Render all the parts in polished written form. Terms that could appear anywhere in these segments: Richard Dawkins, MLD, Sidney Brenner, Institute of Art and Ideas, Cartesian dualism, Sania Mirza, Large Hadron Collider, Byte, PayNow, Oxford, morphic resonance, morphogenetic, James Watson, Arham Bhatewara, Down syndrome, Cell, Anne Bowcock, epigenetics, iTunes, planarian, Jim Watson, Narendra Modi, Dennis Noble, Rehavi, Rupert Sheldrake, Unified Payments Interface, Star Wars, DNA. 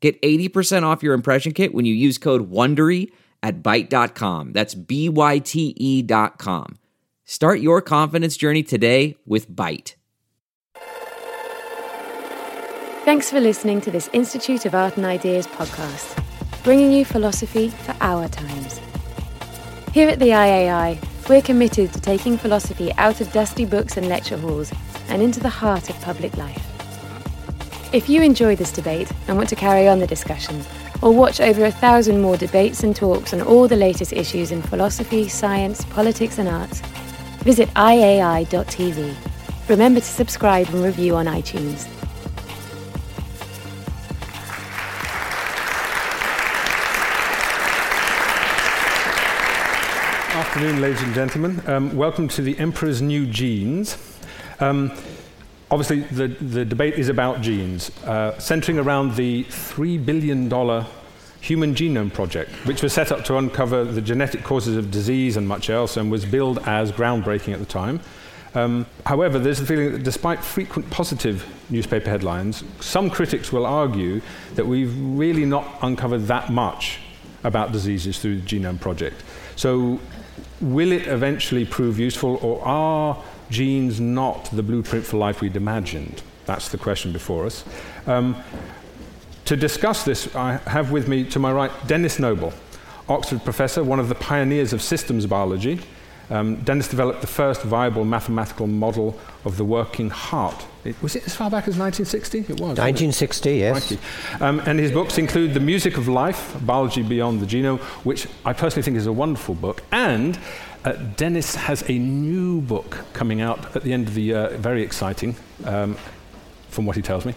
Get 80% off your impression kit when you use code WONDERY at Byte.com. That's BYTE.com. Start your confidence journey today with Byte. Thanks for listening to this Institute of Art and Ideas podcast, bringing you philosophy for our times. Here at the IAI, we're committed to taking philosophy out of dusty books and lecture halls and into the heart of public life. If you enjoy this debate and want to carry on the discussion, or watch over 1,000 more debates and talks on all the latest issues in philosophy, science, politics and arts, visit iai.tv. Remember to subscribe and review on iTunes. Good afternoon, ladies and gentlemen. Welcome to the Emperor's New Genes. Obviously, the debate is about genes, centering around the $3 billion Human Genome Project, which was set up to uncover the genetic causes of disease and much else, and was billed as groundbreaking at the time. However, there's the feeling that despite frequent positive newspaper headlines, some critics will argue that we've really not uncovered that much about diseases through the Genome Project. So, will it eventually prove useful, or are genes not the blueprint for life we'd imagined? That's the question before us. To discuss this, I have with me to my right Dennis Noble, Oxford professor, one of the pioneers of systems biology. Dennis developed the first viable mathematical model of the working heart. Was it as far back as 1960? It was. 1960, yes. And his books include The Music of Life, Biology Beyond the Genome, which I personally think is a wonderful book. And Dennis has a new book coming out at the end of the year, very exciting, from what he tells me.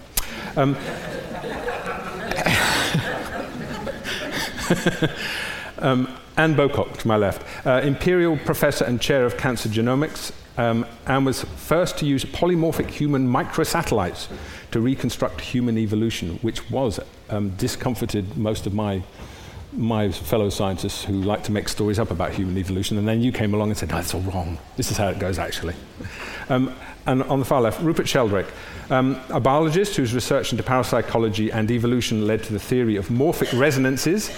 Anne Bowcock, to my left, Imperial Professor and Chair of Cancer Genomics, and was first to use polymorphic human microsatellites to reconstruct human evolution, which was discomforted most of my fellow scientists who like to make stories up about human evolution, and then you came along and said, no, that's all wrong. This is how it goes, actually. And on the far left, Rupert Sheldrake, a biologist whose research into parapsychology and evolution led to the theory of morphic resonances,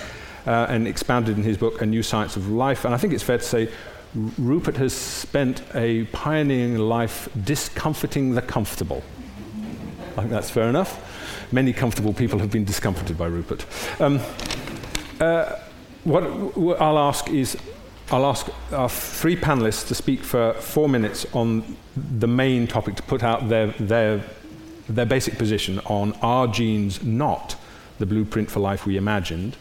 and expounded in his book, A New Science of Life. And I think it's fair to say Rupert has spent a pioneering life discomforting the comfortable. I think that's fair enough. Many comfortable people have been discomforted by Rupert. What I'll ask our three panelists to speak for 4 minutes on the main topic, to put out their basic position on, are genes not the blueprint for life we imagined?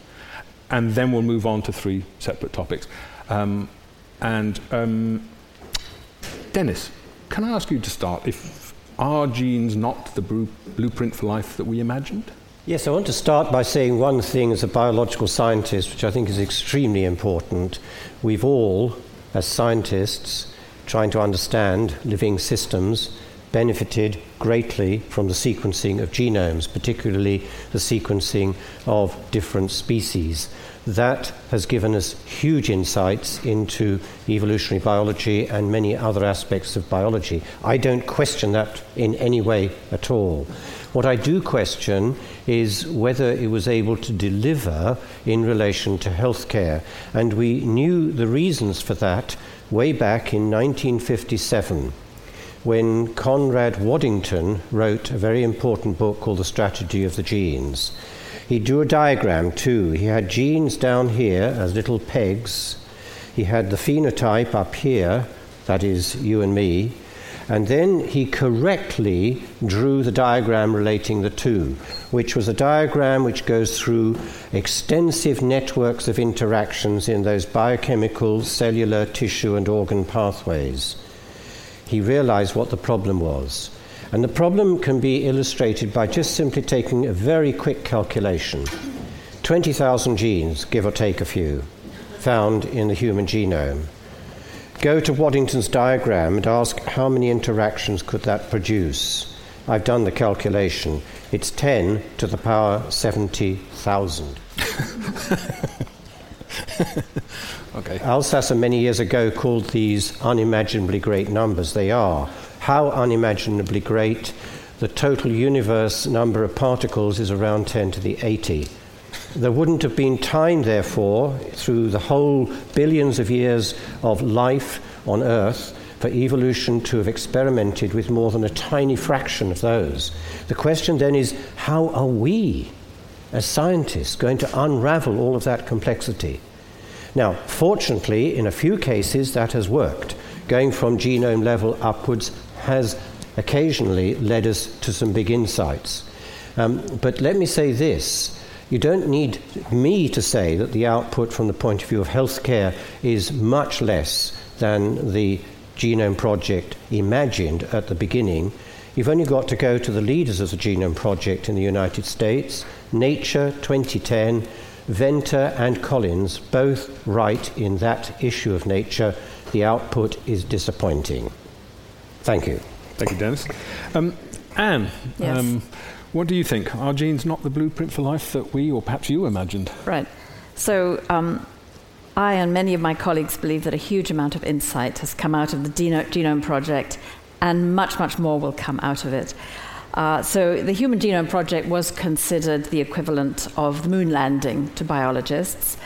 And then we'll move on to three separate topics. Dennis, can I ask you to start? If are genes not the blueprint for life that we imagined? Yes, I want to start by saying one thing as a biological scientist, which I think is extremely important. We've all, as scientists, trying to understand living systems, benefited greatly from the sequencing of genomes, particularly the sequencing of different species. That has given us huge insights into evolutionary biology and many other aspects of biology. I don't question that in any way at all. What I do question is whether it was able to deliver in relation to healthcare. And we knew the reasons for that way back in 1957. When Conrad Waddington wrote a very important book called The Strategy of the Genes. He drew a diagram too. He had genes down here as little pegs. He had the phenotype up here, that is you and me, and then he correctly drew the diagram relating the two, which was a diagram which goes through extensive networks of interactions in those biochemical, cellular, tissue and organ pathways. He realized what the problem was. And the problem can be illustrated by just simply taking a very quick calculation. 20,000 genes, give or take a few, found in the human genome. Go to Waddington's diagram and ask how many interactions could that produce. I've done the calculation. It's 10 to the power 70,000. Okay. Alsasser many years ago called these unimaginably great numbers. They are. How unimaginably great? The total universe number of particles is around 10 to the 80. There wouldn't have been time, therefore, through the whole billions of years of life on Earth, for evolution to have experimented with more than a tiny fraction of those. The question then is, how are we, as scientists, going to unravel all of that complexity? Now, fortunately, in a few cases, that has worked. Going from genome level upwards has occasionally led us to some big insights. But let me say this. You don't need me to say that the output from the point of view of healthcare is much less than the Genome Project imagined at the beginning. You've only got to go to the leaders of the Genome Project in the United States, Nature 2010, Venter and Collins, both right in that issue of Nature. The output is disappointing. Thank you. Thank you, Dennis. Anne, yes. What do you think? Are genes not the blueprint for life that we, or perhaps you, imagined? Right. So I and many of my colleagues believe that a huge amount of insight has come out of the Genome Project, and much, much more will come out of it. So the Human Genome Project was considered the equivalent of the moon landing to biologists.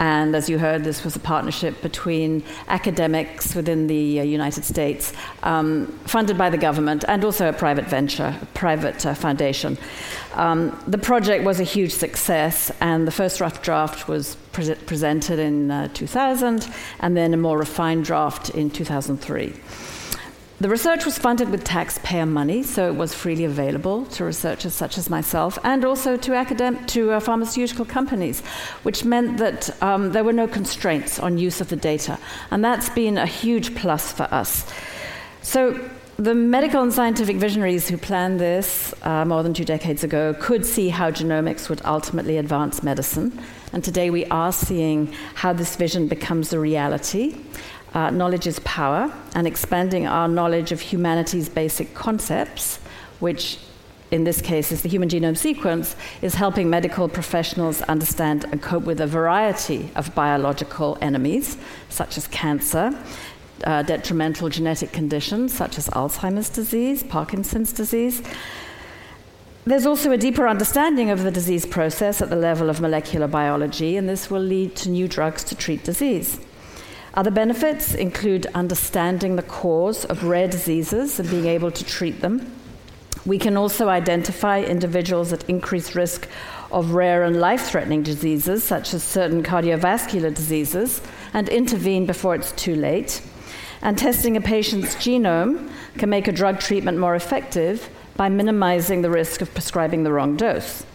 And as you heard, this was a partnership between academics within the United States, funded by the government, and also a private venture, a private foundation. The project was a huge success, and the first rough draft was presented in 2000, and then a more refined draft in 2003. The research was funded with taxpayer money, so it was freely available to researchers such as myself, and also to pharmaceutical companies, which meant that there were no constraints on use of the data. And that's been a huge plus for us. So the medical and scientific visionaries who planned this more than 2 decades ago could see how genomics would ultimately advance medicine. And today we are seeing how this vision becomes a reality. Knowledge is power, and expanding our knowledge of humanity's basic concepts, which in this case is the human genome sequence, is helping medical professionals understand and cope with a variety of biological enemies, such as cancer, detrimental genetic conditions, such as Alzheimer's disease, Parkinson's disease. There's also a deeper understanding of the disease process at the level of molecular biology, and this will lead to new drugs to treat disease. Other benefits include understanding the cause of rare diseases and being able to treat them. We can also identify individuals at increased risk of rare and life-threatening diseases, such as certain cardiovascular diseases, and intervene before it's too late. And testing a patient's genome can make a drug treatment more effective by minimizing the risk of prescribing the wrong dose.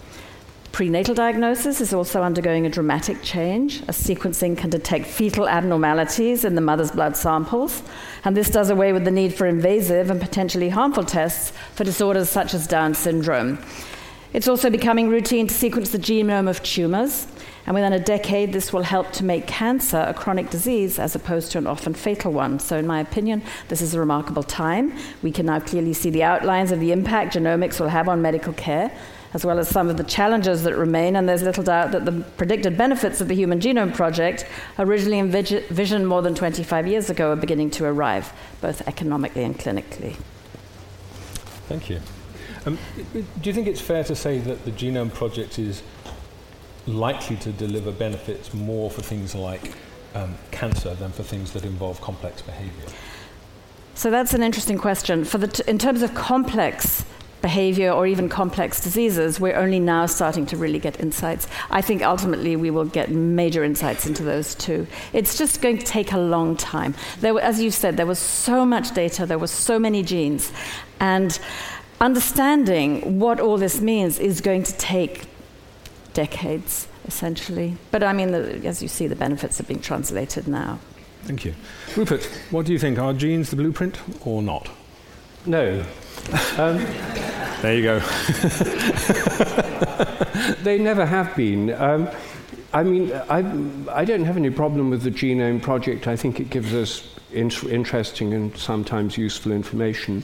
Prenatal diagnosis is also undergoing a dramatic change, as sequencing can detect fetal abnormalities in the mother's blood samples, and this does away with the need for invasive and potentially harmful tests for disorders such as Down syndrome. It's also becoming routine to sequence the genome of tumors, and within a decade this will help to make cancer a chronic disease as opposed to an often fatal one. So in my opinion, this is a remarkable time. We can now clearly see the outlines of the impact genomics will have on medical care, as well as some of the challenges that remain, and there's little doubt that the predicted benefits of the Human Genome Project, originally envisioned more than 25 years ago, are beginning to arrive, both economically and clinically. Thank you. Do you think it's fair to say that the Genome Project is likely to deliver benefits more for things like cancer than for things that involve complex behavior? So that's an interesting question. In terms of complex behavior or even complex diseases, we're only now starting to really get insights. I think ultimately we will get major insights into those too. It's just going to take a long time. As you said, there was so much data, there were so many genes, and understanding what all this means is going to take decades, essentially. But I mean, as you see, the benefits are being translated now. Thank you. Rupert, what do you think? Are genes the blueprint or not? No. There you go. They never have been. I don't have any problem with the Genome Project. I think it gives us interesting and sometimes useful information.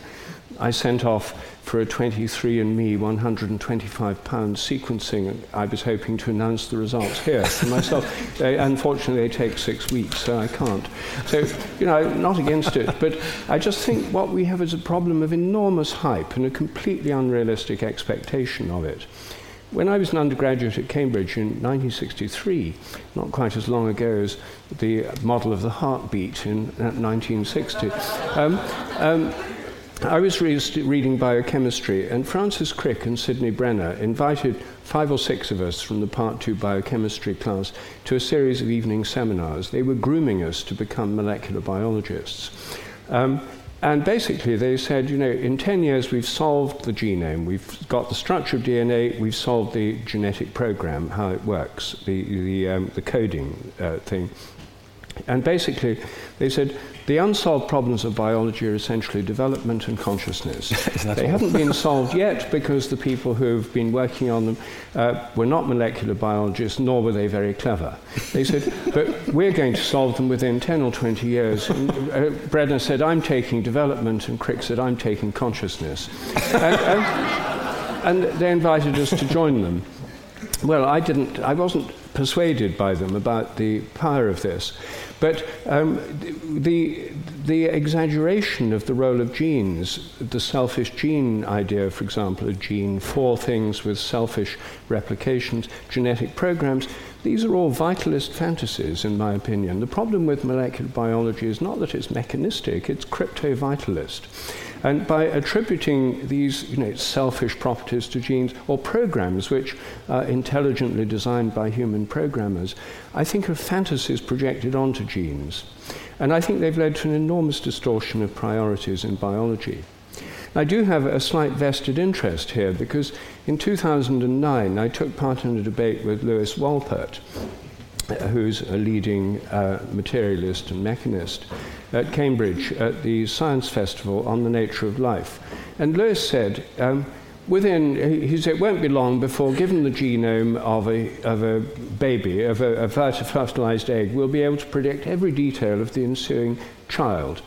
I sent off for a 23andMe £125 sequencing. I was hoping to announce the results here for myself. Unfortunately, they take 6 weeks, so I can't. So, not against it, but I just think what we have is a problem of enormous hype and a completely unrealistic expectation of it. When I was an undergraduate at Cambridge in 1963, not quite as long ago as the model of the heartbeat in 1960, I was reading biochemistry, and Francis Crick and Sidney Brenner invited 5 or 6 of us from the Part 2 biochemistry class to a series of evening seminars. They were grooming us to become molecular biologists. And basically they said, in 10 years we've solved the genome, we've got the structure of DNA, we've solved the genetic program, how it works, the coding thing. And basically, they said, the unsolved problems of biology are essentially development and consciousness. They haven't been solved yet because the people who have been working on them were not molecular biologists, nor were they very clever. They said, but we're going to solve them within 10 or 20 years. And, Brenner said, I'm taking development, and Crick said, I'm taking consciousness. And they invited us to join them. Well, I wasn't persuaded by them about the power of this. But the exaggeration of the role of genes, the selfish gene idea, for example, a gene for things with selfish replications, genetic programs, these are all vitalist fantasies, in my opinion. The problem with molecular biology is not that it's mechanistic, it's crypto-vitalist. And by attributing these selfish properties to genes or programs which are intelligently designed by human programmers, I think are fantasies projected onto genes. And I think they've led to an enormous distortion of priorities in biology. I do have a slight vested interest here because in 2009 I took part in a debate with Lewis Wolpert, who's a leading materialist and mechanist, at Cambridge at the Science Festival on the Nature of Life. And Lewis said, he said, it won't be long before, given the genome of a baby, of a fertilized egg, we'll be able to predict every detail of the ensuing child.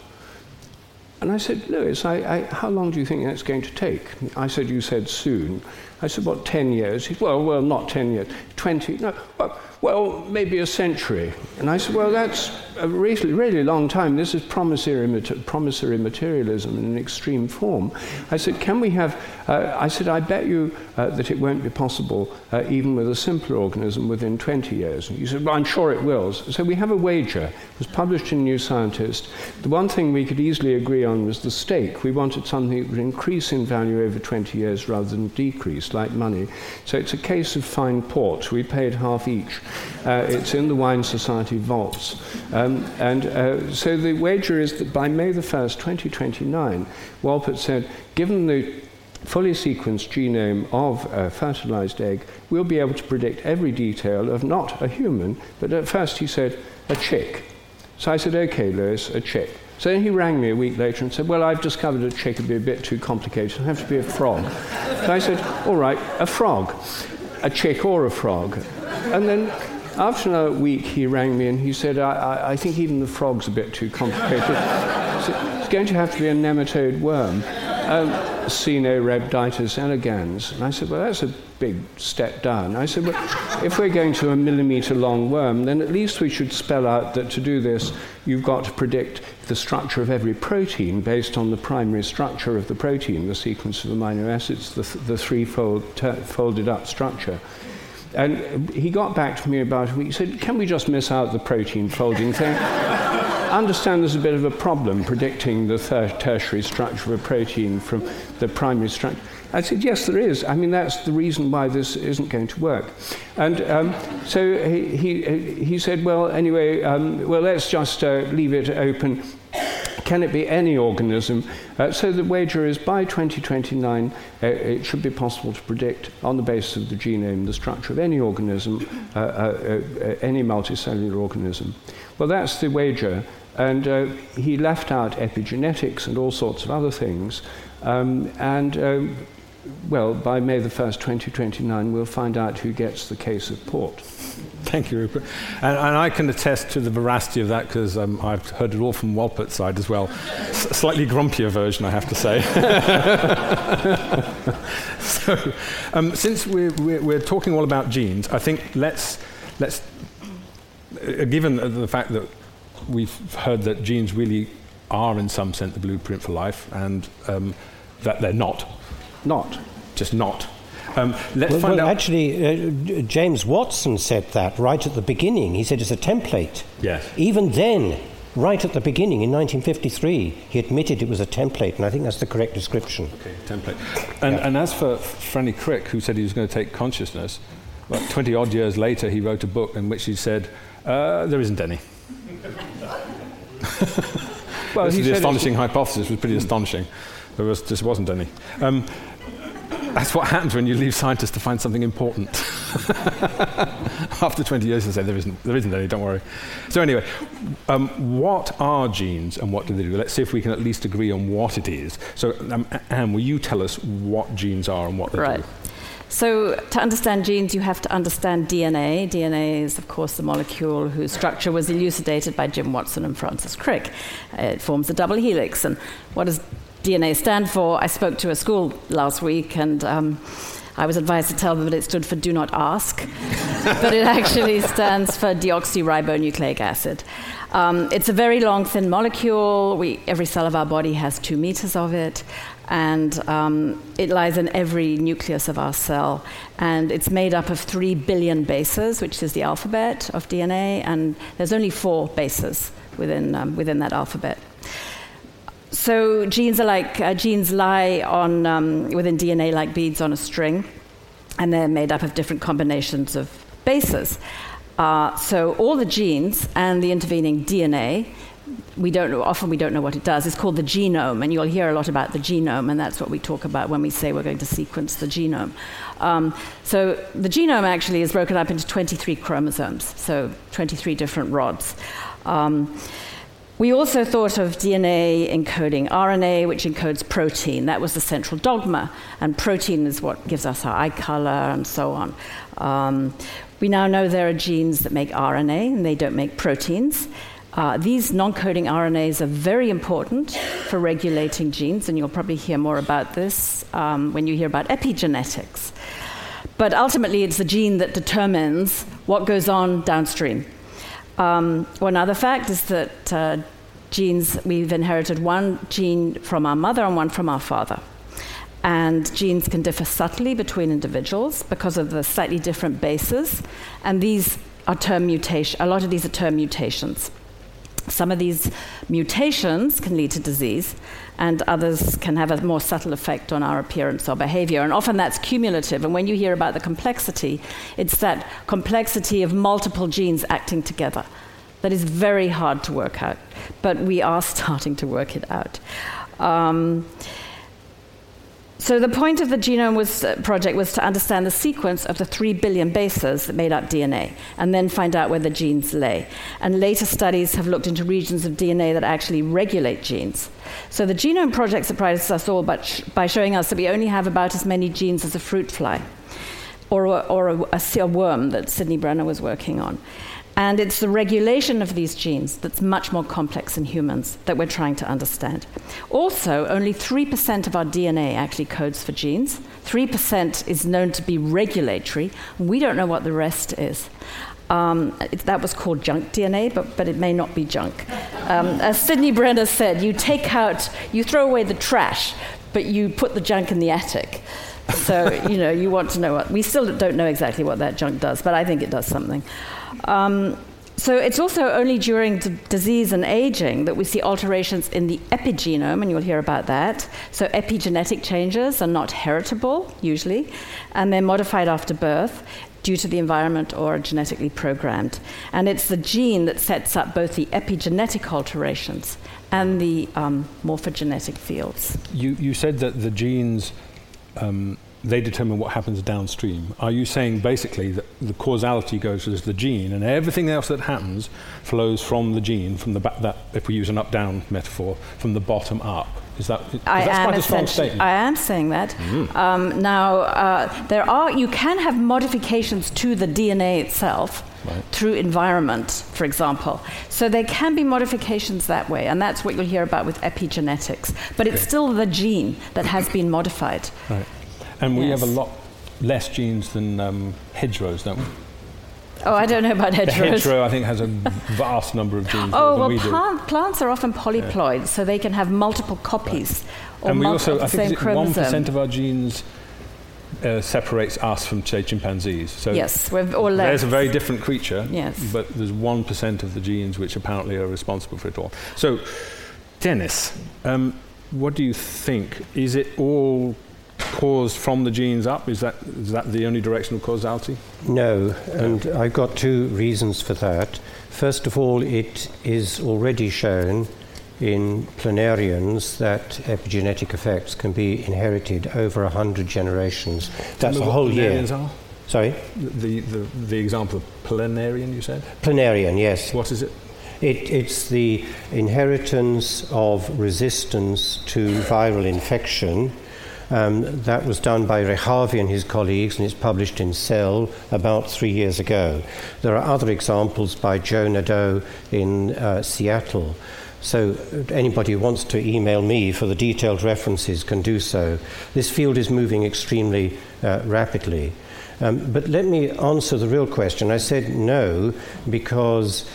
And I said, Lewis, how long do you think that's going to take? I said, you said soon. I said, what, 10 years? He said, well, not 10 years, 20, no, well, maybe a century. And I said, well, that's a really, really long time. This is promissory materialism in an extreme form. I said, can we have, I bet you that it won't be possible even with a simpler organism within 20 years. And he said, well, I'm sure it will. So we have a wager. It was published in New Scientist. The one thing we could easily agree on was the stake. We wanted something that would increase in value over 20 years rather than decrease, like money. So it's a case of fine port. We paid half each. It's in the Wine Society vaults. So the wager is that by May the 1st, 2029, Wolpert said, given the fully sequenced genome of a fertilized egg, we'll be able to predict every detail of not a human, but at first he said, a chick. So I said, okay, Lewis, a chick. So then he rang me a week later and said, well, I've discovered a chick would be a bit too complicated. It'll have to be a frog. So I said, all right, a frog, a chick or a frog. And then after another week, he rang me and he said, I think even the frog's a bit too complicated. So it's going to have to be a nematode worm, Cenorhabditis elegans. And I said, well, that's a big step down. I said, well, if we're going to a millimetre-long worm, then at least we should spell out that to do this, you've got to predict the structure of every protein based on the primary structure of the protein, the sequence of amino acids, the three-folded-up structure. And he got back to me about a week. He said, can we just miss out the protein folding thing? I understand there's a bit of a problem predicting the tertiary structure of a protein from the primary structure. I said, yes, there is. I mean, that's the reason why this isn't going to work. And so he said, well, anyway, let's just leave it open. Can it be any organism? So the wager is by 2029, it should be possible to predict on the basis of the genome the structure of any organism, any multicellular organism. Well, that's the wager. And he left out epigenetics and all sorts of other things. well, by May the 1st, 2029, we'll find out who gets the case of port. Thank you, Rupert. And I can attest to the veracity of that, because I've heard it all from Wolpert's side as well. Slightly grumpier version, I have to say. So, since we're talking all about genes, I think let's given the fact that we've heard that genes really are, in some sense, the blueprint for life, and that they're not. Let's find out. Actually, James Watson said that right at the beginning. He said it's a template. Yes. Even then, right at the beginning, in 1953, he admitted it was a template, and I think that's the correct description. Okay, template. And as for Francis Crick, who said he was going to take consciousness, like 20-odd years later, he wrote a book in which he said, there isn't any. Well, the astonishing hypothesis was pretty astonishing. There just wasn't any. That's what happens when you leave scientists to find something important. After 20 years, they say there isn't any, don't worry. So anyway, what are genes and what do they do? Let's see if we can at least agree on what it is. So Anne, will you tell us what genes are and what they do? So to understand genes, you have to understand DNA. DNA is, of course, the molecule whose structure was elucidated by Jim Watson and Francis Crick. It forms a double helix. And what does DNA stand for? I spoke to a school last week, and I was advised to tell them that it stood for do not ask, but it actually stands for deoxyribonucleic acid. It's a very long, thin molecule. Every cell of our body has 2 meters of it. And it lies in every nucleus of our cell. And it's made up of 3 billion bases, which is the alphabet of DNA, and there's only 4 bases within that alphabet. So genes are like, genes lie on within DNA like beads on a string, and they're made up of different combinations of bases. So all the genes and the intervening DNA, we don't know what it does. It's called the genome, and you'll hear a lot about the genome, and that's what we talk about when we say we're going to sequence the genome. So the genome actually is broken up into 23 chromosomes, so 23 different rods. We also thought of DNA encoding RNA, which encodes protein. That was the central dogma, and protein is what gives us our eye color and so on. We now know there are genes that make RNA, and they don't make proteins. These non-coding RNAs are very important for regulating genes, and you'll probably hear more about this when you hear about epigenetics. But ultimately, it's the gene that determines what goes on downstream. One other fact is that genes, we've inherited one gene from our mother and one from our father. And genes can differ subtly between individuals because of the slightly different bases, and these are termed mutations. A lot of these are termed mutations. Some of these mutations can lead to disease, and others can have a more subtle effect on our appearance or behavior. And often that's cumulative. And when you hear about the complexity, it's that complexity of multiple genes acting together that is very hard to work out. But we are starting to work it out. So the point of the Genome Project was to understand the sequence of the 3 billion bases that made up DNA, and then find out where the genes lay. And later studies have looked into regions of DNA that actually regulate genes. So the Genome Project surprises us all by showing us that we only have about as many genes as a fruit fly, or a worm that Sidney Brenner was working on. And it's the regulation of these genes that's much more complex in humans that we're trying to understand. Also, only 3% of our DNA actually codes for genes. 3% is known to be regulatory. We don't know what the rest is. That was called junk DNA, but it may not be junk. As Sidney Brenner said, you throw away the trash, but you put the junk in the attic. So, you want to know we still don't know exactly what that junk does, but I think it does something. So it's also only during disease and aging that we see alterations in the epigenome, and you'll hear about that. So epigenetic changes are not heritable, usually, and they're modified after birth due to the environment or genetically programmed. And it's the gene that sets up both the epigenetic alterations and the morphogenetic fields. You said that the genes... they determine what happens downstream. Are you saying basically that the causality goes to the gene, and everything else that happens flows from the gene, from the if we use an up-down metaphor, from the bottom up? Is that that's quite a strong statement? I am saying that. There are you can have modifications to the DNA itself through environment, for example. So there can be modifications that way, and that's what you'll hear about with epigenetics. But it's still the gene that has been modified. Right. And we have a lot less genes than hedgerows, don't we? Oh, I don't know about hedgerows. The hedgerow, I think, has a vast number of genes. Plants are often polyploid, so they can have multiple copies or multiple of the same chromosome. 1% of our genes separates us from, say, chimpanzees. So yes, we're all less. There's a very different creature, but there's 1% of the genes which apparently are responsible for it all. So, Dennis, what do you think? Is it all caused from the genes up? Is that the only direction of causality? No, and I've got two reasons for that. First of all, it is already shown in planarians that epigenetic effects can be inherited over 100 generations. That's a whole year. Are? Sorry? The example of planarian, you said? Planarian, yes. What is it? It's the inheritance of resistance to viral infection. That was done by Rehavi and his colleagues, and it's published in Cell about 3 years ago. There are other examples by Joe Nadeau in Seattle. So anybody who wants to email me for the detailed references can do so. This field is moving extremely rapidly. But let me answer the real question. I said no because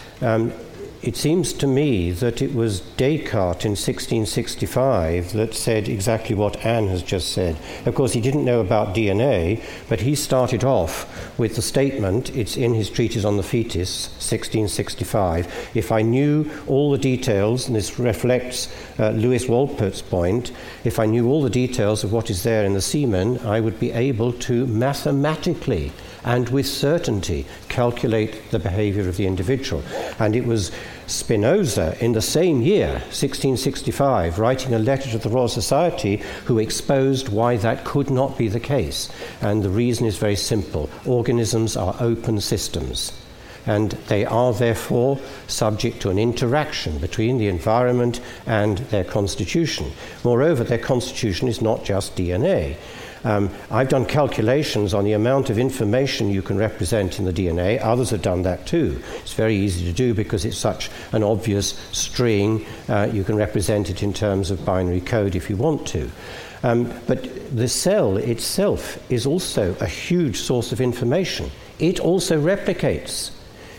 it seems to me that it was Descartes in 1665 that said exactly what Anne has just said. Of course, he didn't know about DNA, but he started off with the statement, it's in his treatise on the fetus, 1665, if I knew all the details, and this reflects Lewis Wolpert's point, if I knew all the details of what is there in the semen, I would be able to mathematically and with certainty calculate the behavior of the individual. And it was Spinoza in the same year, 1665, writing a letter to the Royal Society, who exposed why that could not be the case. And the reason is very simple. Organisms are open systems, and they are therefore subject to an interaction between the environment and their constitution. Moreover, their constitution is not just DNA. I've done calculations on the amount of information you can represent in the DNA. Others have done that too. It's very easy to do because it's such an obvious string. You can represent it in terms of binary code if you want to. But the cell itself is also a huge source of information. It also replicates.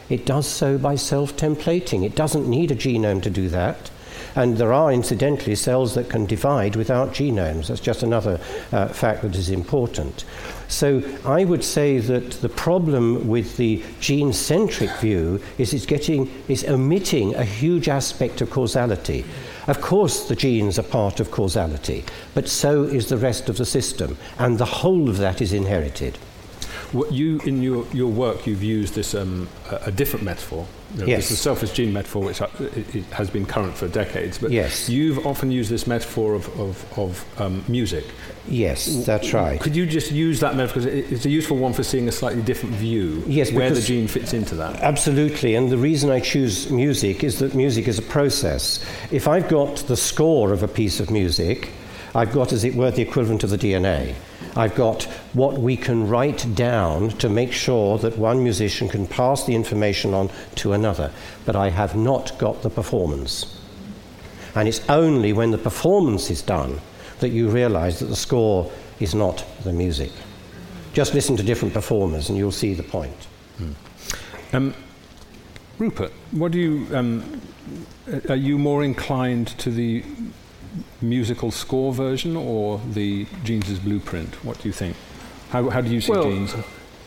It does so by self-templating. It doesn't need a genome to do that. And there are, incidentally, cells that can divide without genomes. That's just another fact that is important. So I would say that the problem with the gene-centric view is it's omitting a huge aspect of causality. Of course the genes are part of causality, but so is the rest of the system, and the whole of that is inherited. In your work, you've used this a different metaphor. Yes. It's the selfish gene metaphor, which it has been current for decades. But you've often used this metaphor of music. Yes, that's right. Could you just use that metaphor? Because it's a useful one for seeing a slightly different view, where the gene fits into that. Absolutely, and the reason I choose music is that music is a process. If I've got the score of a piece of music, I've got, as it were, the equivalent of the DNA. I've got what we can write down to make sure that one musician can pass the information on to another. But I have not got the performance. And it's only when the performance is done that you realize that the score is not the music. Just listen to different performers and you'll see the point. Rupert, what do you... are you more inclined to the musical score version or the genes' blueprint? What do you think? How do you see genes?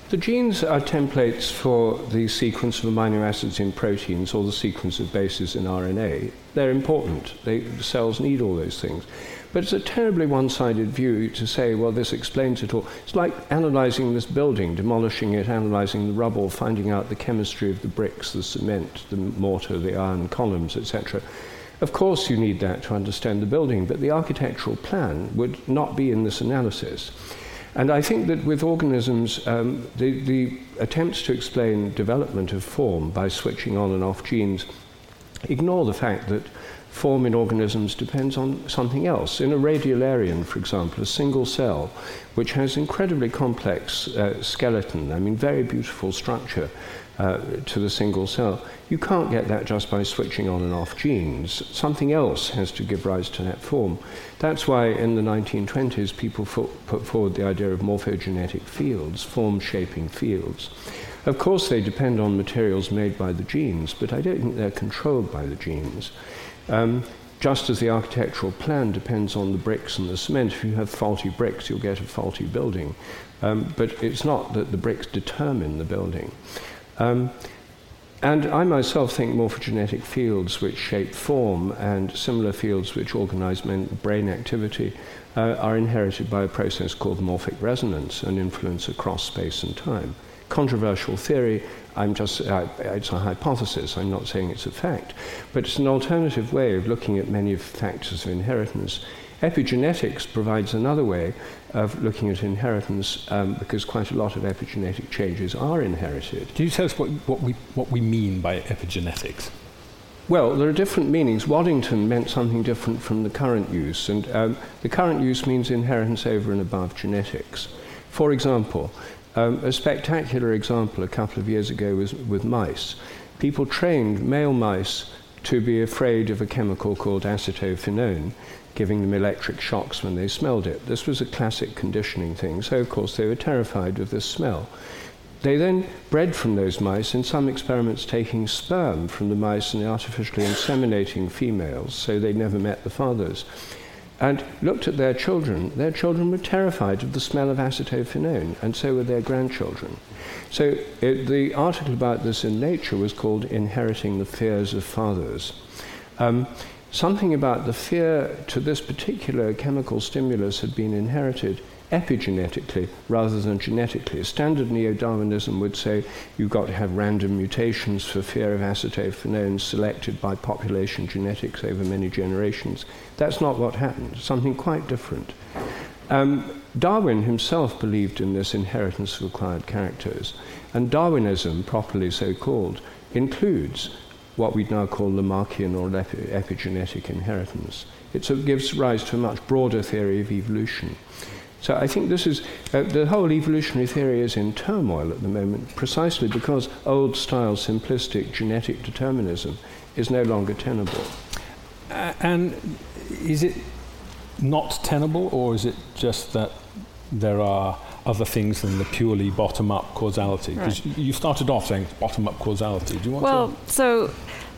The genes are templates for the sequence of amino acids in proteins or the sequence of bases in RNA. They're important. The cells need all those things. But it's a terribly one-sided view to say, well, this explains it all. It's like analysing this building, demolishing it, analysing the rubble, finding out the chemistry of the bricks, the cement, the mortar, the iron columns, etc. Of course you need that to understand the building, but the architectural plan would not be in this analysis. And I think that with organisms, the attempts to explain development of form by switching on and off genes ignore the fact that form in organisms depends on something else. In a radiolarian, for example, a single cell, which has incredibly complex skeleton, I mean, very beautiful structure to the single cell, you can't get that just by switching on and off genes. Something else has to give rise to that form. That's why in the 1920s people put forward the idea of morphogenetic fields, form-shaping fields. Of course they depend on materials made by the genes, but I don't think they're controlled by the genes. Just as the architectural plan depends on the bricks and the cement, if you have faulty bricks, you'll get a faulty building. But it's not that the bricks determine the building. And I myself think morphogenetic fields which shape form and similar fields which organize brain activity are inherited by a process called morphic resonance and influence across space and time. Controversial theory, it's a hypothesis, I'm not saying it's a fact, but it's an alternative way of looking at many of the factors of inheritance. Epigenetics provides another way of looking at inheritance, because quite a lot of epigenetic changes are inherited. Can you tell us what we mean by epigenetics? Well, there are different meanings. Waddington meant something different from the current use, and the current use means inheritance over and above genetics. For example, a spectacular example a couple of years ago was with mice. People trained male mice to be afraid of a chemical called acetophenone, giving them electric shocks when they smelled it. This was a classic conditioning thing, so of course they were terrified of this smell. They then bred from those mice, in some experiments taking sperm from the mice and artificially inseminating females, so they never met the fathers, and looked at their children. Their children were terrified of the smell of acetophenone, and so were their grandchildren. So the article about this in Nature was called Inheriting the Fears of Fathers. Something about the fear to this particular chemical stimulus had been inherited epigenetically rather than genetically. Standard neo-Darwinism would say you've got to have random mutations for fear of acetophenone selected by population genetics over many generations. That's not what happened, something quite different. Darwin himself believed in this inheritance of acquired characters, and Darwinism, properly so called, includes what we'd now call Lamarckian or epigenetic inheritance. It sort of gives rise to a much broader theory of evolution. So I think this is, the whole evolutionary theory is in turmoil at the moment, precisely because old-style simplistic genetic determinism is no longer tenable. And is it not tenable, or is it just that there are other things than the purely bottom-up causality? Because right. You started off saying bottom-up causality. Do you want to...? So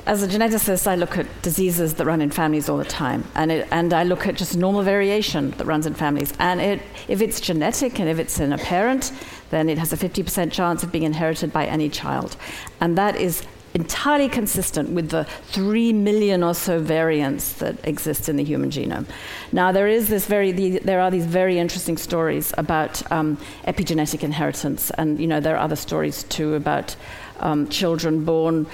as a geneticist, I look at diseases that run in families all the time, and I look at just normal variation that runs in families. And if it's genetic and if it's in a parent, then it has a 50% chance of being inherited by any child. And that is entirely consistent with the 3 million or so variants that exist in the human genome. Now, there are these very interesting stories about epigenetic inheritance, and there are other stories too about children born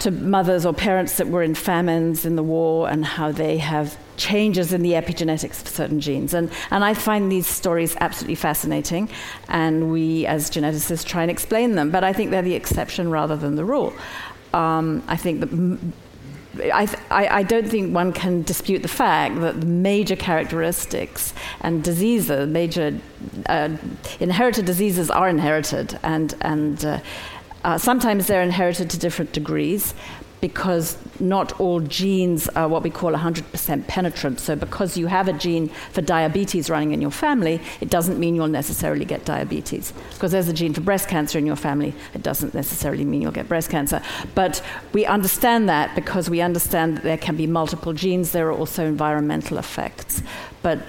to mothers or parents that were in famines in the war and how they have changes in the epigenetics of certain genes. And I find these stories absolutely fascinating, and we as geneticists try and explain them, but I think they're the exception rather than the rule. I think that I don't think one can dispute the fact that the major characteristics and diseases, major inherited diseases, are inherited, and sometimes they're inherited to different degrees, because not all genes are what we call 100% penetrant. So because you have a gene for diabetes running in your family, it doesn't mean you'll necessarily get diabetes. Because there's a gene for breast cancer in your family, it doesn't necessarily mean you'll get breast cancer. But we understand that because we understand that there can be multiple genes. There are also environmental effects. But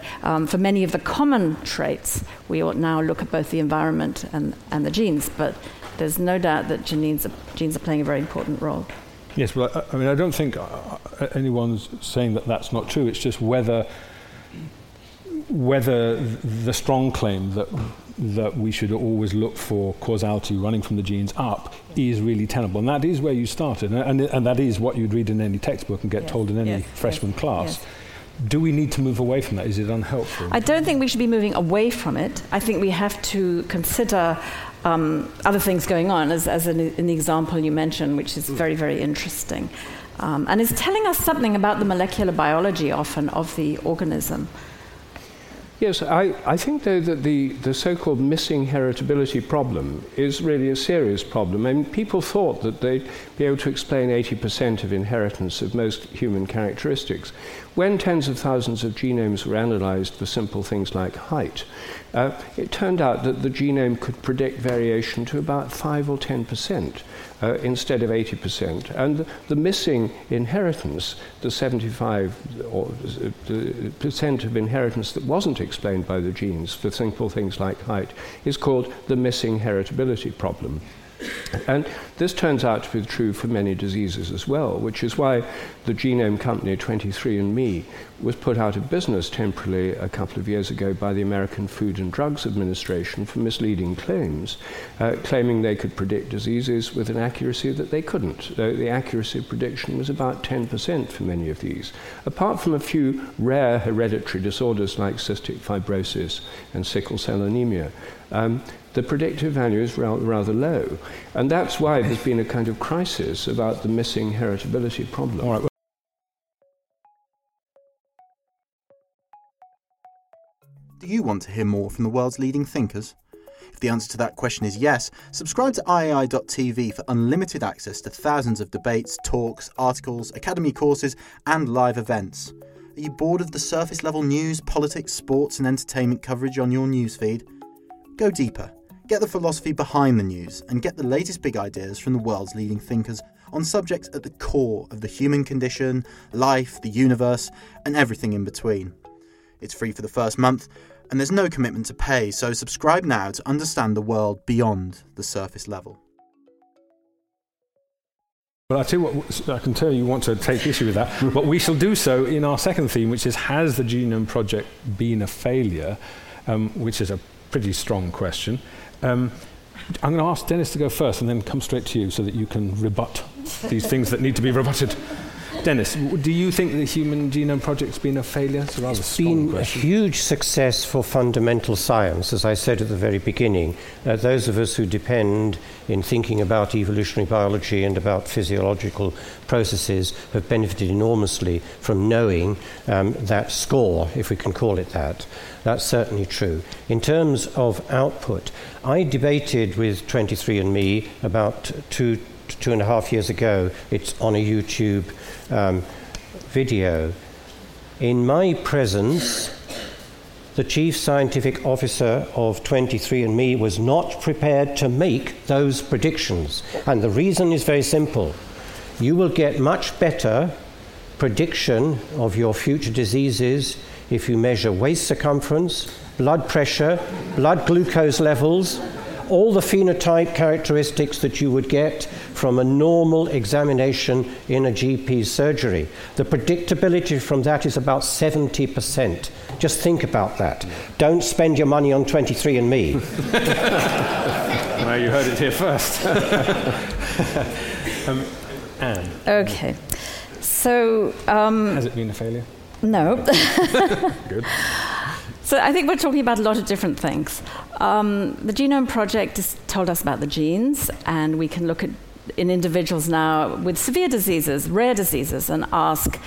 for many of the common traits, we ought now look at both the environment and the genes. But there's no doubt that genes are playing a very important role. Yes, well, I mean, I don't think anyone's saying that that's not true. It's just whether the strong claim that we should always look for causality running from the genes up is really tenable. And that is where you started, and that is what you'd read in any textbook and get told in any freshman class. Yes. Do we need to move away from that? Is it unhelpful? I don't think we should be moving away from it. I think we have to consider other things going on, as an example you mentioned, which is very, very interesting. and is telling us something about the molecular biology often of the organism. Yes, I think, though, that the so-called missing heritability problem is really a serious problem. I mean, people thought that they'd be able to explain 80% of inheritance of most human characteristics. When tens of thousands of genomes were analyzed for simple things like height, it turned out that the genome could predict variation to about 5 or 10%. Instead of 80%. And the missing inheritance, the 75% of inheritance that wasn't explained by the genes for simple things like height, is called the missing heritability problem. And this turns out to be true for many diseases as well, which is why the genome company 23andMe was put out of business temporarily a couple of years ago by the American Food and Drugs Administration for misleading claims, claiming they could predict diseases with an accuracy that they couldn't. The accuracy of prediction was about 10% for many of these, apart from a few rare hereditary disorders like cystic fibrosis and sickle cell anemia. The predictive value is rather low, and that's why there's been a kind of crisis about the missing heritability problem. All right, well. Do you want to hear more from the world's leading thinkers? If the answer to that question is yes, subscribe to iai.tv for unlimited access to thousands of debates, talks, articles, academy courses, and live events. Are you bored of the surface-level news, politics, sports, and entertainment coverage on your newsfeed? Go deeper. Get the philosophy behind the news and get the latest big ideas from the world's leading thinkers on subjects at the core of the human condition, life, the universe, and everything in between. It's free for the first month, and there's no commitment to pay, so subscribe now to understand the world beyond the surface level. Well, I tell you what, I can tell you want to take issue with that, but we shall do so in our second theme, which is, has the Genome Project been a failure? Which is a pretty strong question. I'm going to ask Dennis to go first and then come straight to you so that you can rebut these things that need to be rebutted. Dennis, do you think the Human Genome Project's been a failure? It's been a huge success for fundamental science, as I said at the very beginning. Those of us who depend in thinking about evolutionary biology and about physiological processes have benefited enormously from knowing that score, if we can call it that. That's certainly true. In terms of output, I debated with 23andMe about two and a half years ago. It's on a YouTube video. In my presence, the chief scientific officer of 23andMe was not prepared to make those predictions. And the reason is very simple. You will get much better prediction of your future diseases if you measure waist circumference, blood pressure, blood glucose levels, all the phenotype characteristics that you would get from a normal examination in a GP surgery. The predictability from that is about 70%. Just think about that. Don't spend your money on 23andMe. Well, you heard it here first. Anne. Okay. So... has it been a failure? No. Good. So I think we're talking about a lot of different things. The Genome Project has told us about the genes, and we can look at in individuals now with severe diseases, rare diseases, and ask,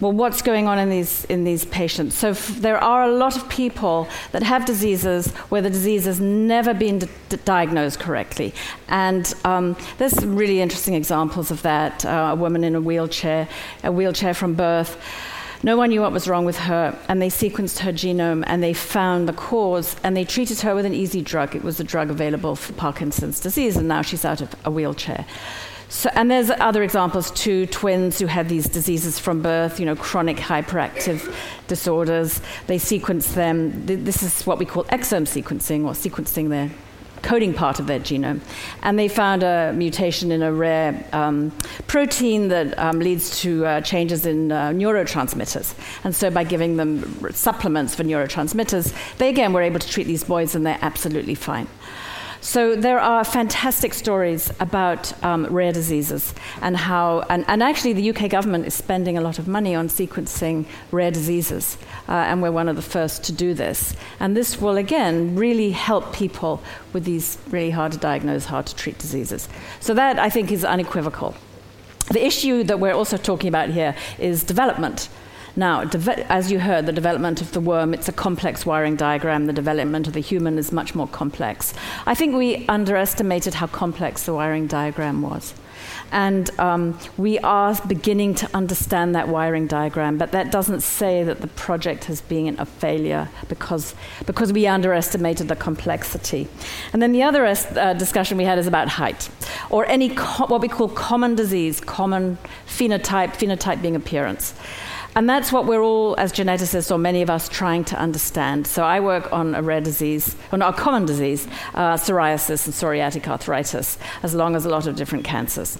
well, what's going on in these patients? So there are a lot of people that have diseases where the disease has never been diagnosed correctly, and there's some really interesting examples of that. A woman in a wheelchair from birth. No one knew what was wrong with her, and they sequenced her genome, and they found the cause, and they treated her with an easy drug. It was the drug available for Parkinson's disease, and now she's out of a wheelchair. So, and there's other examples too, twins who had these diseases from birth, chronic hyperactive disorders. They sequenced them. This is what we call exome sequencing, or sequencing their coding part of their genome. And they found a mutation in a rare protein that leads to changes in neurotransmitters. And so by giving them supplements for neurotransmitters, they again were able to treat these boys, and they're absolutely fine. So there are fantastic stories about rare diseases and how, and actually the UK government is spending a lot of money on sequencing rare diseases, and we're one of the first to do this. And this will, again, really help people with these really hard to diagnose, hard to treat diseases. So that, I think, is unequivocal. The issue that we're also talking about here is development. Now, as you heard, the development of the worm, it's a complex wiring diagram. The development of the human is much more complex. I think we underestimated how complex the wiring diagram was. And we are beginning to understand that wiring diagram, but that doesn't say that the project has been a failure because we underestimated the complexity. And then the other discussion we had is about height, or any what we call common disease, common phenotype being appearance. And that's what we're all, as geneticists, or many of us, trying to understand. So I work on a rare disease, on a common disease, psoriasis and psoriatic arthritis, as long as a lot of different cancers.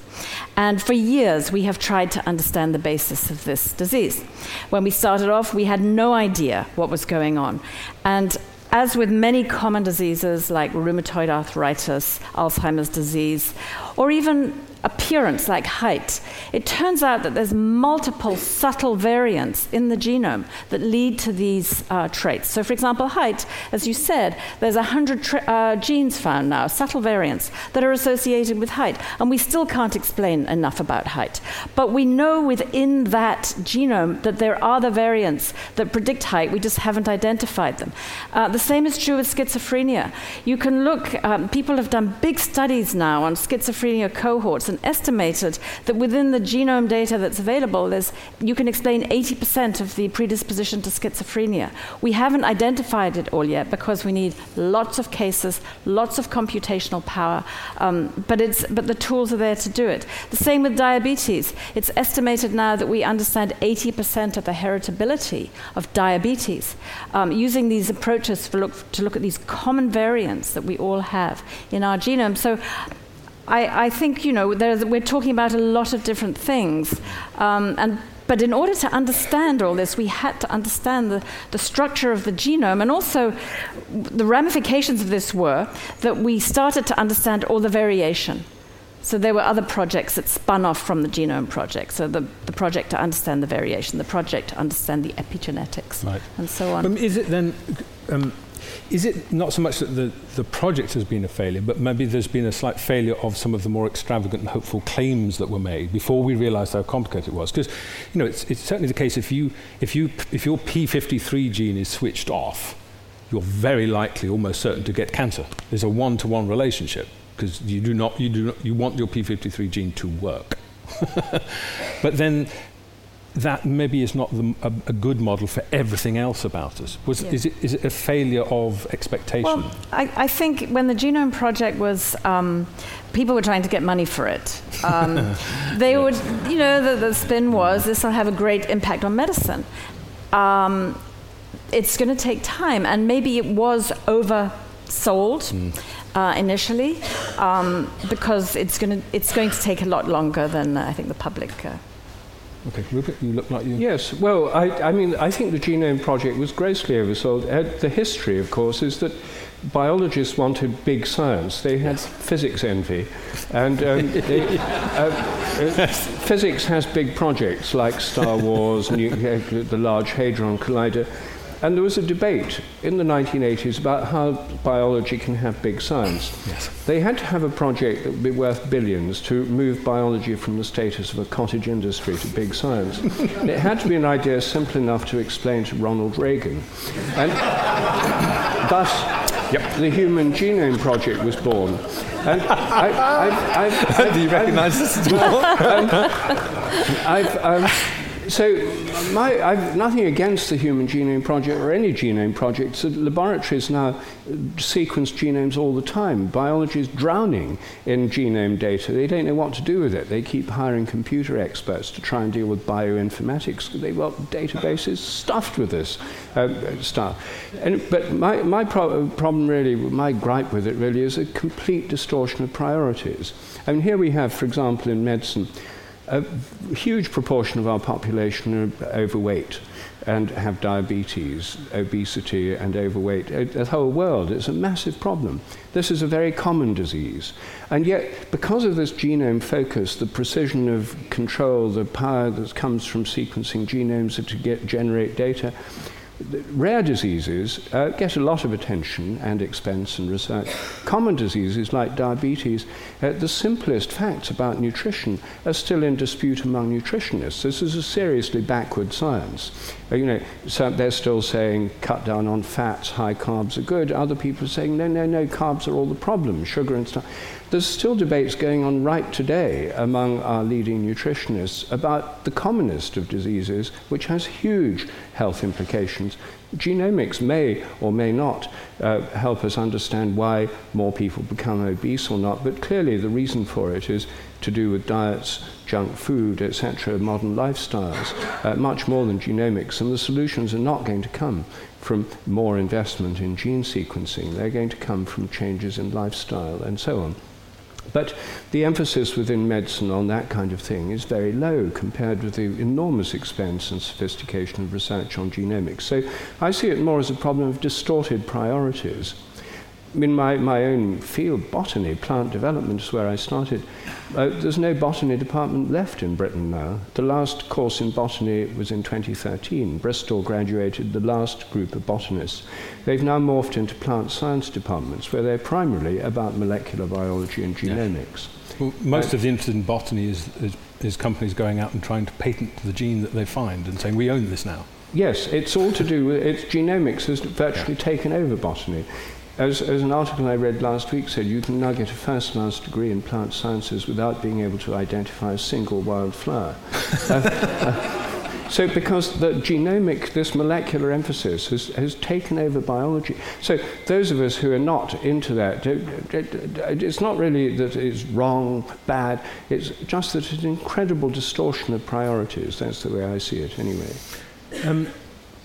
And for years, we have tried to understand the basis of this disease. When we started off, we had no idea what was going on. And as with many common diseases like rheumatoid arthritis, Alzheimer's disease, or even appearance like height, it turns out that there's multiple subtle variants in the genome that lead to these traits. So for example, height, as you said, there's 100 genes found now, subtle variants, that are associated with height, and we still can't explain enough about height. But we know within that genome that there are the variants that predict height, we just haven't identified them. The same is true with schizophrenia. You can look, people have done big studies now on schizophrenia cohorts, and estimated that within the genome data that's available, you can explain 80% of the predisposition to schizophrenia. We haven't identified it all yet because we need lots of cases, lots of computational power, but the tools are there to do it. The same with diabetes. It's estimated now that we understand 80% of the heritability of diabetes, using these approaches to look at these common variants that we all have in our genome. So I think, you know, we're talking about a lot of different things, but in order to understand all this, we had to understand the structure of the genome, and also the ramifications of this were that we started to understand all the variation. So there were other projects that spun off from the Genome Project. So the project to understand the variation, the project to understand the epigenetics, right, and so on. Is it not so much that the project has been a failure, but maybe there's been a slight failure of some of the more extravagant and hopeful claims that were made before we realised how complicated it was? Because, you know, it's certainly the case if your P53 gene is switched off, you're very likely, almost certain, to get cancer. There's a one-to-one relationship because you want your P53 gene to work, but then that maybe is not a good model for everything else about us. Is it a failure of expectation? Well, I think when the Genome Project was, people were trying to get money for it. They would, you know, the spin was, this will have a great impact on medicine. It's going to take time, and maybe it was oversold. Initially, because it's going to take a lot longer than I think the public. Okay, Rupert, you look like you... Yes, well, I mean, I think the Genome Project was grossly oversold. The history, of course, is that biologists wanted big science. They had physics envy. And physics has big projects like Star Wars, the Large Hadron Collider. And there was a debate in the 1980s about how biology can have big science. Yes. They had to have a project that would be worth billions to move biology from the status of a cottage industry to big science. And it had to be an idea simple enough to explain to Ronald Reagan. And thus, the Human Genome Project was born. And I've do you recognise this at all? So I've nothing against the Human Genome Project or any genome project. So laboratories now sequence genomes all the time. Biology is drowning in genome data. They don't know what to do with it. They keep hiring computer experts to try and deal with bioinformatics. They've got databases stuffed with this stuff. But my problem really, my gripe with it really, is a complete distortion of priorities. I mean, here we have, for example, in medicine, a huge proportion of our population are overweight and have diabetes, obesity and overweight. The whole world, it's a massive problem. This is a very common disease. And yet, because of this genome focus, the precision of control, the power that comes from sequencing genomes to generate data, Rare diseases get a lot of attention and expense and research. Common diseases like diabetes, the simplest facts about nutrition are still in dispute among nutritionists. This is a seriously backward science. So they're still saying cut down on fats, high carbs are good. Other people are saying no, carbs are all the problem, sugar and stuff. There's still debates going on right today among our leading nutritionists about the commonest of diseases, which has huge health implications. Genomics may or may not help us understand why more people become obese or not, but clearly the reason for it is to do with diets, junk food, etc., modern lifestyles, much more than genomics. And the solutions are not going to come from more investment in gene sequencing. They're going to come from changes in lifestyle and so on. But the emphasis within medicine on that kind of thing is very low compared with the enormous expense and sophistication of research on genomics. So I see it more as a problem of distorted priorities. In my own field, botany, plant development is where I started. There's no botany department left in Britain now. The last course in botany was in 2013. Bristol graduated the last group of botanists. They've now morphed into plant science departments, where they're primarily about molecular biology and genomics. Yeah. Well, most of the interest in botany is companies going out and trying to patent the gene that they find and saying, we own this now. Yes, it's all to do with, genomics has virtually taken over botany. As an article I read last week said, you can now get a first-class degree in plant sciences without being able to identify a single wildflower. So because the genomic, this molecular emphasis has taken over biology. So those of us who are not into that, it's not really that it's wrong, bad, it's just that it's an incredible distortion of priorities. That's the way I see it anyway.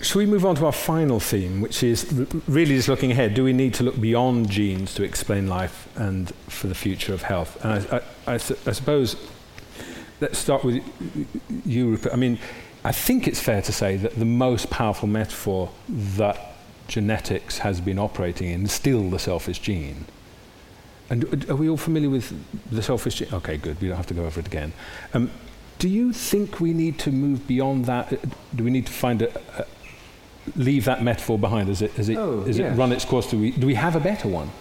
Shall we move on to our final theme, which is really just looking ahead? Do we need to look beyond genes to explain life and for the future of health? And I suppose, let's start with you, Rupert. I mean, I think it's fair to say that the most powerful metaphor that genetics has been operating in is still the selfish gene. And are we all familiar with the selfish gene? Okay, good, we don't have to go over it again. Do you think we need to move beyond that? Do we need to find leave that metaphor behind as it run its course? Do we have a better one?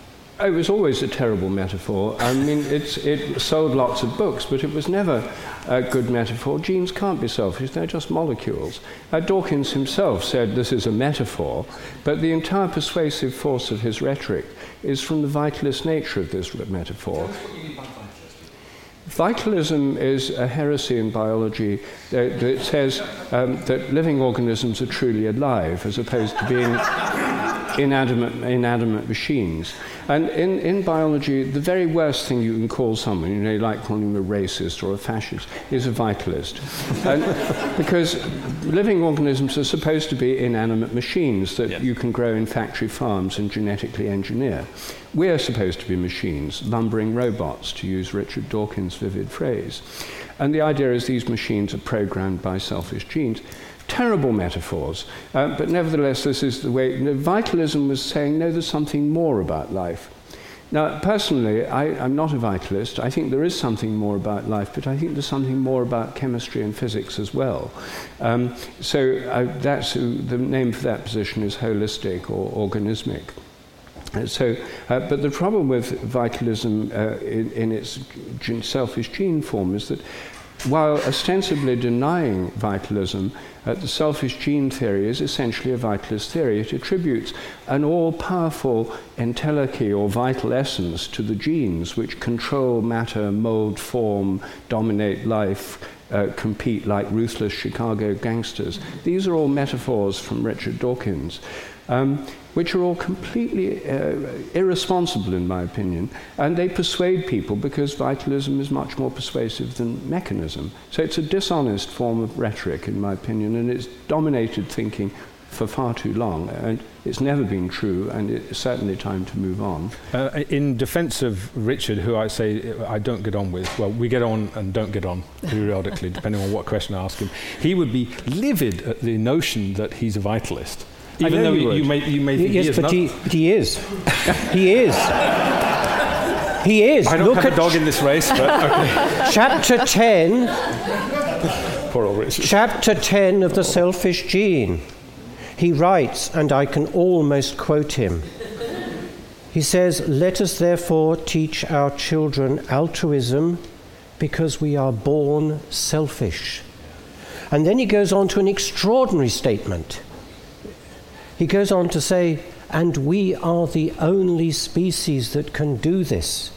It was always a terrible metaphor. I mean, it sold lots of books, but it was never a good metaphor. Genes can't be selfish, they're just molecules. Dawkins himself said this is a metaphor, but the entire persuasive force of his rhetoric is from the vitalist nature of this metaphor. Vitalism is a heresy in biology that says that living organisms are truly alive as opposed to being inanimate machines. And in biology, the very worst thing you can call someone, like calling him a racist or a fascist, is a vitalist. And because living organisms are supposed to be inanimate machines that you can grow in factory farms and genetically engineer. We're supposed to be machines, lumbering robots, to use Richard Dawkins' vivid phrase. And the idea is these machines are programmed by selfish genes. Terrible metaphors, but nevertheless, this is the way. Vitalism was saying, no, there's something more about life. Now, personally, I'm not a vitalist. I think there is something more about life, but I think there's something more about chemistry and physics as well. That's the name for that position is holistic or organismic. But the problem with vitalism in its selfish gene form is that while ostensibly denying vitalism, the selfish gene theory is essentially a vitalist theory. It attributes an all-powerful entelechy or vital essence to the genes, which control matter, mold, form, dominate life, compete like ruthless Chicago gangsters. These are all metaphors from Richard Dawkins, which are all completely irresponsible, in my opinion, and they persuade people because vitalism is much more persuasive than mechanism. So it's a dishonest form of rhetoric, in my opinion, and it's dominated thinking for far too long, and it's never been true, and it's certainly time to move on. In defense of Richard, who I say I don't get on with, well, we get on and don't get on periodically, depending on what question I ask him, he would be livid at the notion that he's a vitalist. Even though you may think yes, he is not. Yes, but he is. He is. He is. I don't have a dog in this race, but okay. Chapter 10. Poor old Richard. Chapter 10 of The Selfish Gene. He writes, and I can almost quote him. He says, "Let us therefore teach our children altruism because we are born selfish." And then he goes on to an extraordinary statement. He goes on to say, "And we are the only species that can do this."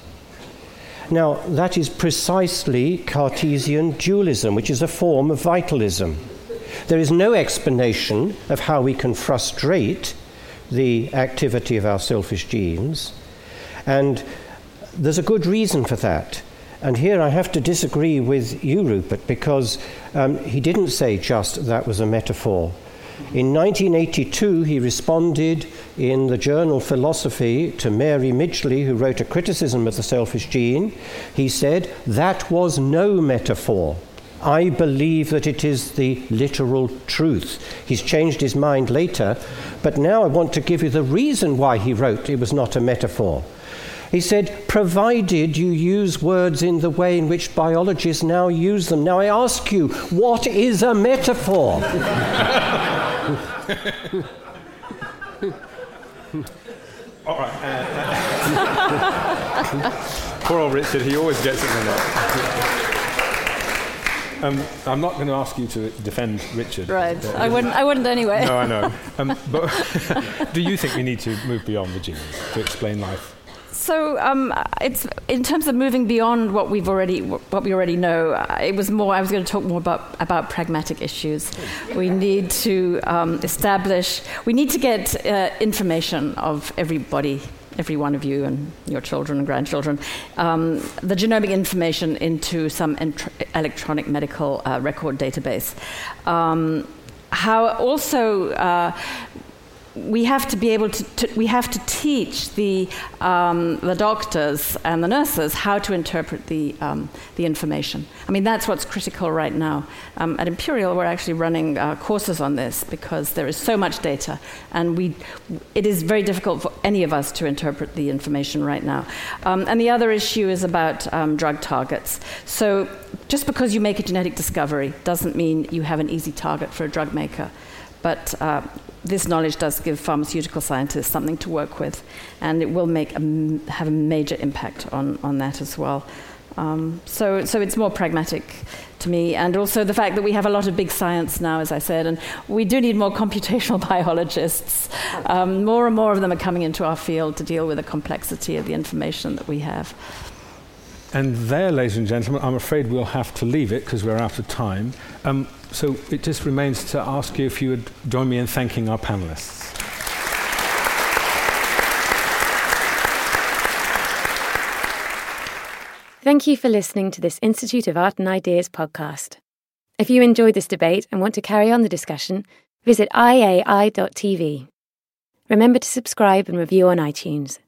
Now, that is precisely Cartesian dualism, which is a form of vitalism. There is no explanation of how we can frustrate the activity of our selfish genes, and there's a good reason for that. And here I have to disagree with you, Rupert, because he didn't say just that was a metaphor. In 1982, he responded in the journal Philosophy to Mary Midgley, who wrote a criticism of the selfish gene. He said, "That was no metaphor. I believe that it is the literal truth." He's changed his mind later, but now I want to give you the reason why he wrote it was not a metaphor. He said, "Provided you use words in the way in which biologists now use them." Now I ask you, what is a metaphor? All right. Poor old Richard, he always gets it wrong. I'm not going to ask you to defend Richard. Right, I wouldn't anyway. No, I know. But do you think we need to move beyond the genes to explain life? So it's in terms of moving beyond what we already know. It was more. I was going to talk more about pragmatic issues. We need to establish. We need to get information of everybody. Every one of you and your children and grandchildren, the genomic information into some electronic medical record database. We have to be able to teach the doctors and the nurses how to interpret the information. I mean, that's what's critical right now. At Imperial, we're actually running courses on this because there is so much data, and it is very difficult for any of us to interpret the information right now. And the other issue is about drug targets. So just because you make a genetic discovery doesn't mean you have an easy target for a drug maker. But this knowledge does give pharmaceutical scientists something to work with, and it will have a major impact on that as well. So it's more pragmatic to me, and also the fact that we have a lot of big science now, as I said, and we do need more computational biologists. More and more of them are coming into our field to deal with the complexity of the information that we have. And there, ladies and gentlemen, I'm afraid we'll have to leave it because we're out of time. So it just remains to ask you if you would join me in thanking our panelists. Thank you for listening to this Institute of Art and Ideas podcast. If you enjoyed this debate and want to carry on the discussion, visit iai.tv. Remember to subscribe and review on iTunes.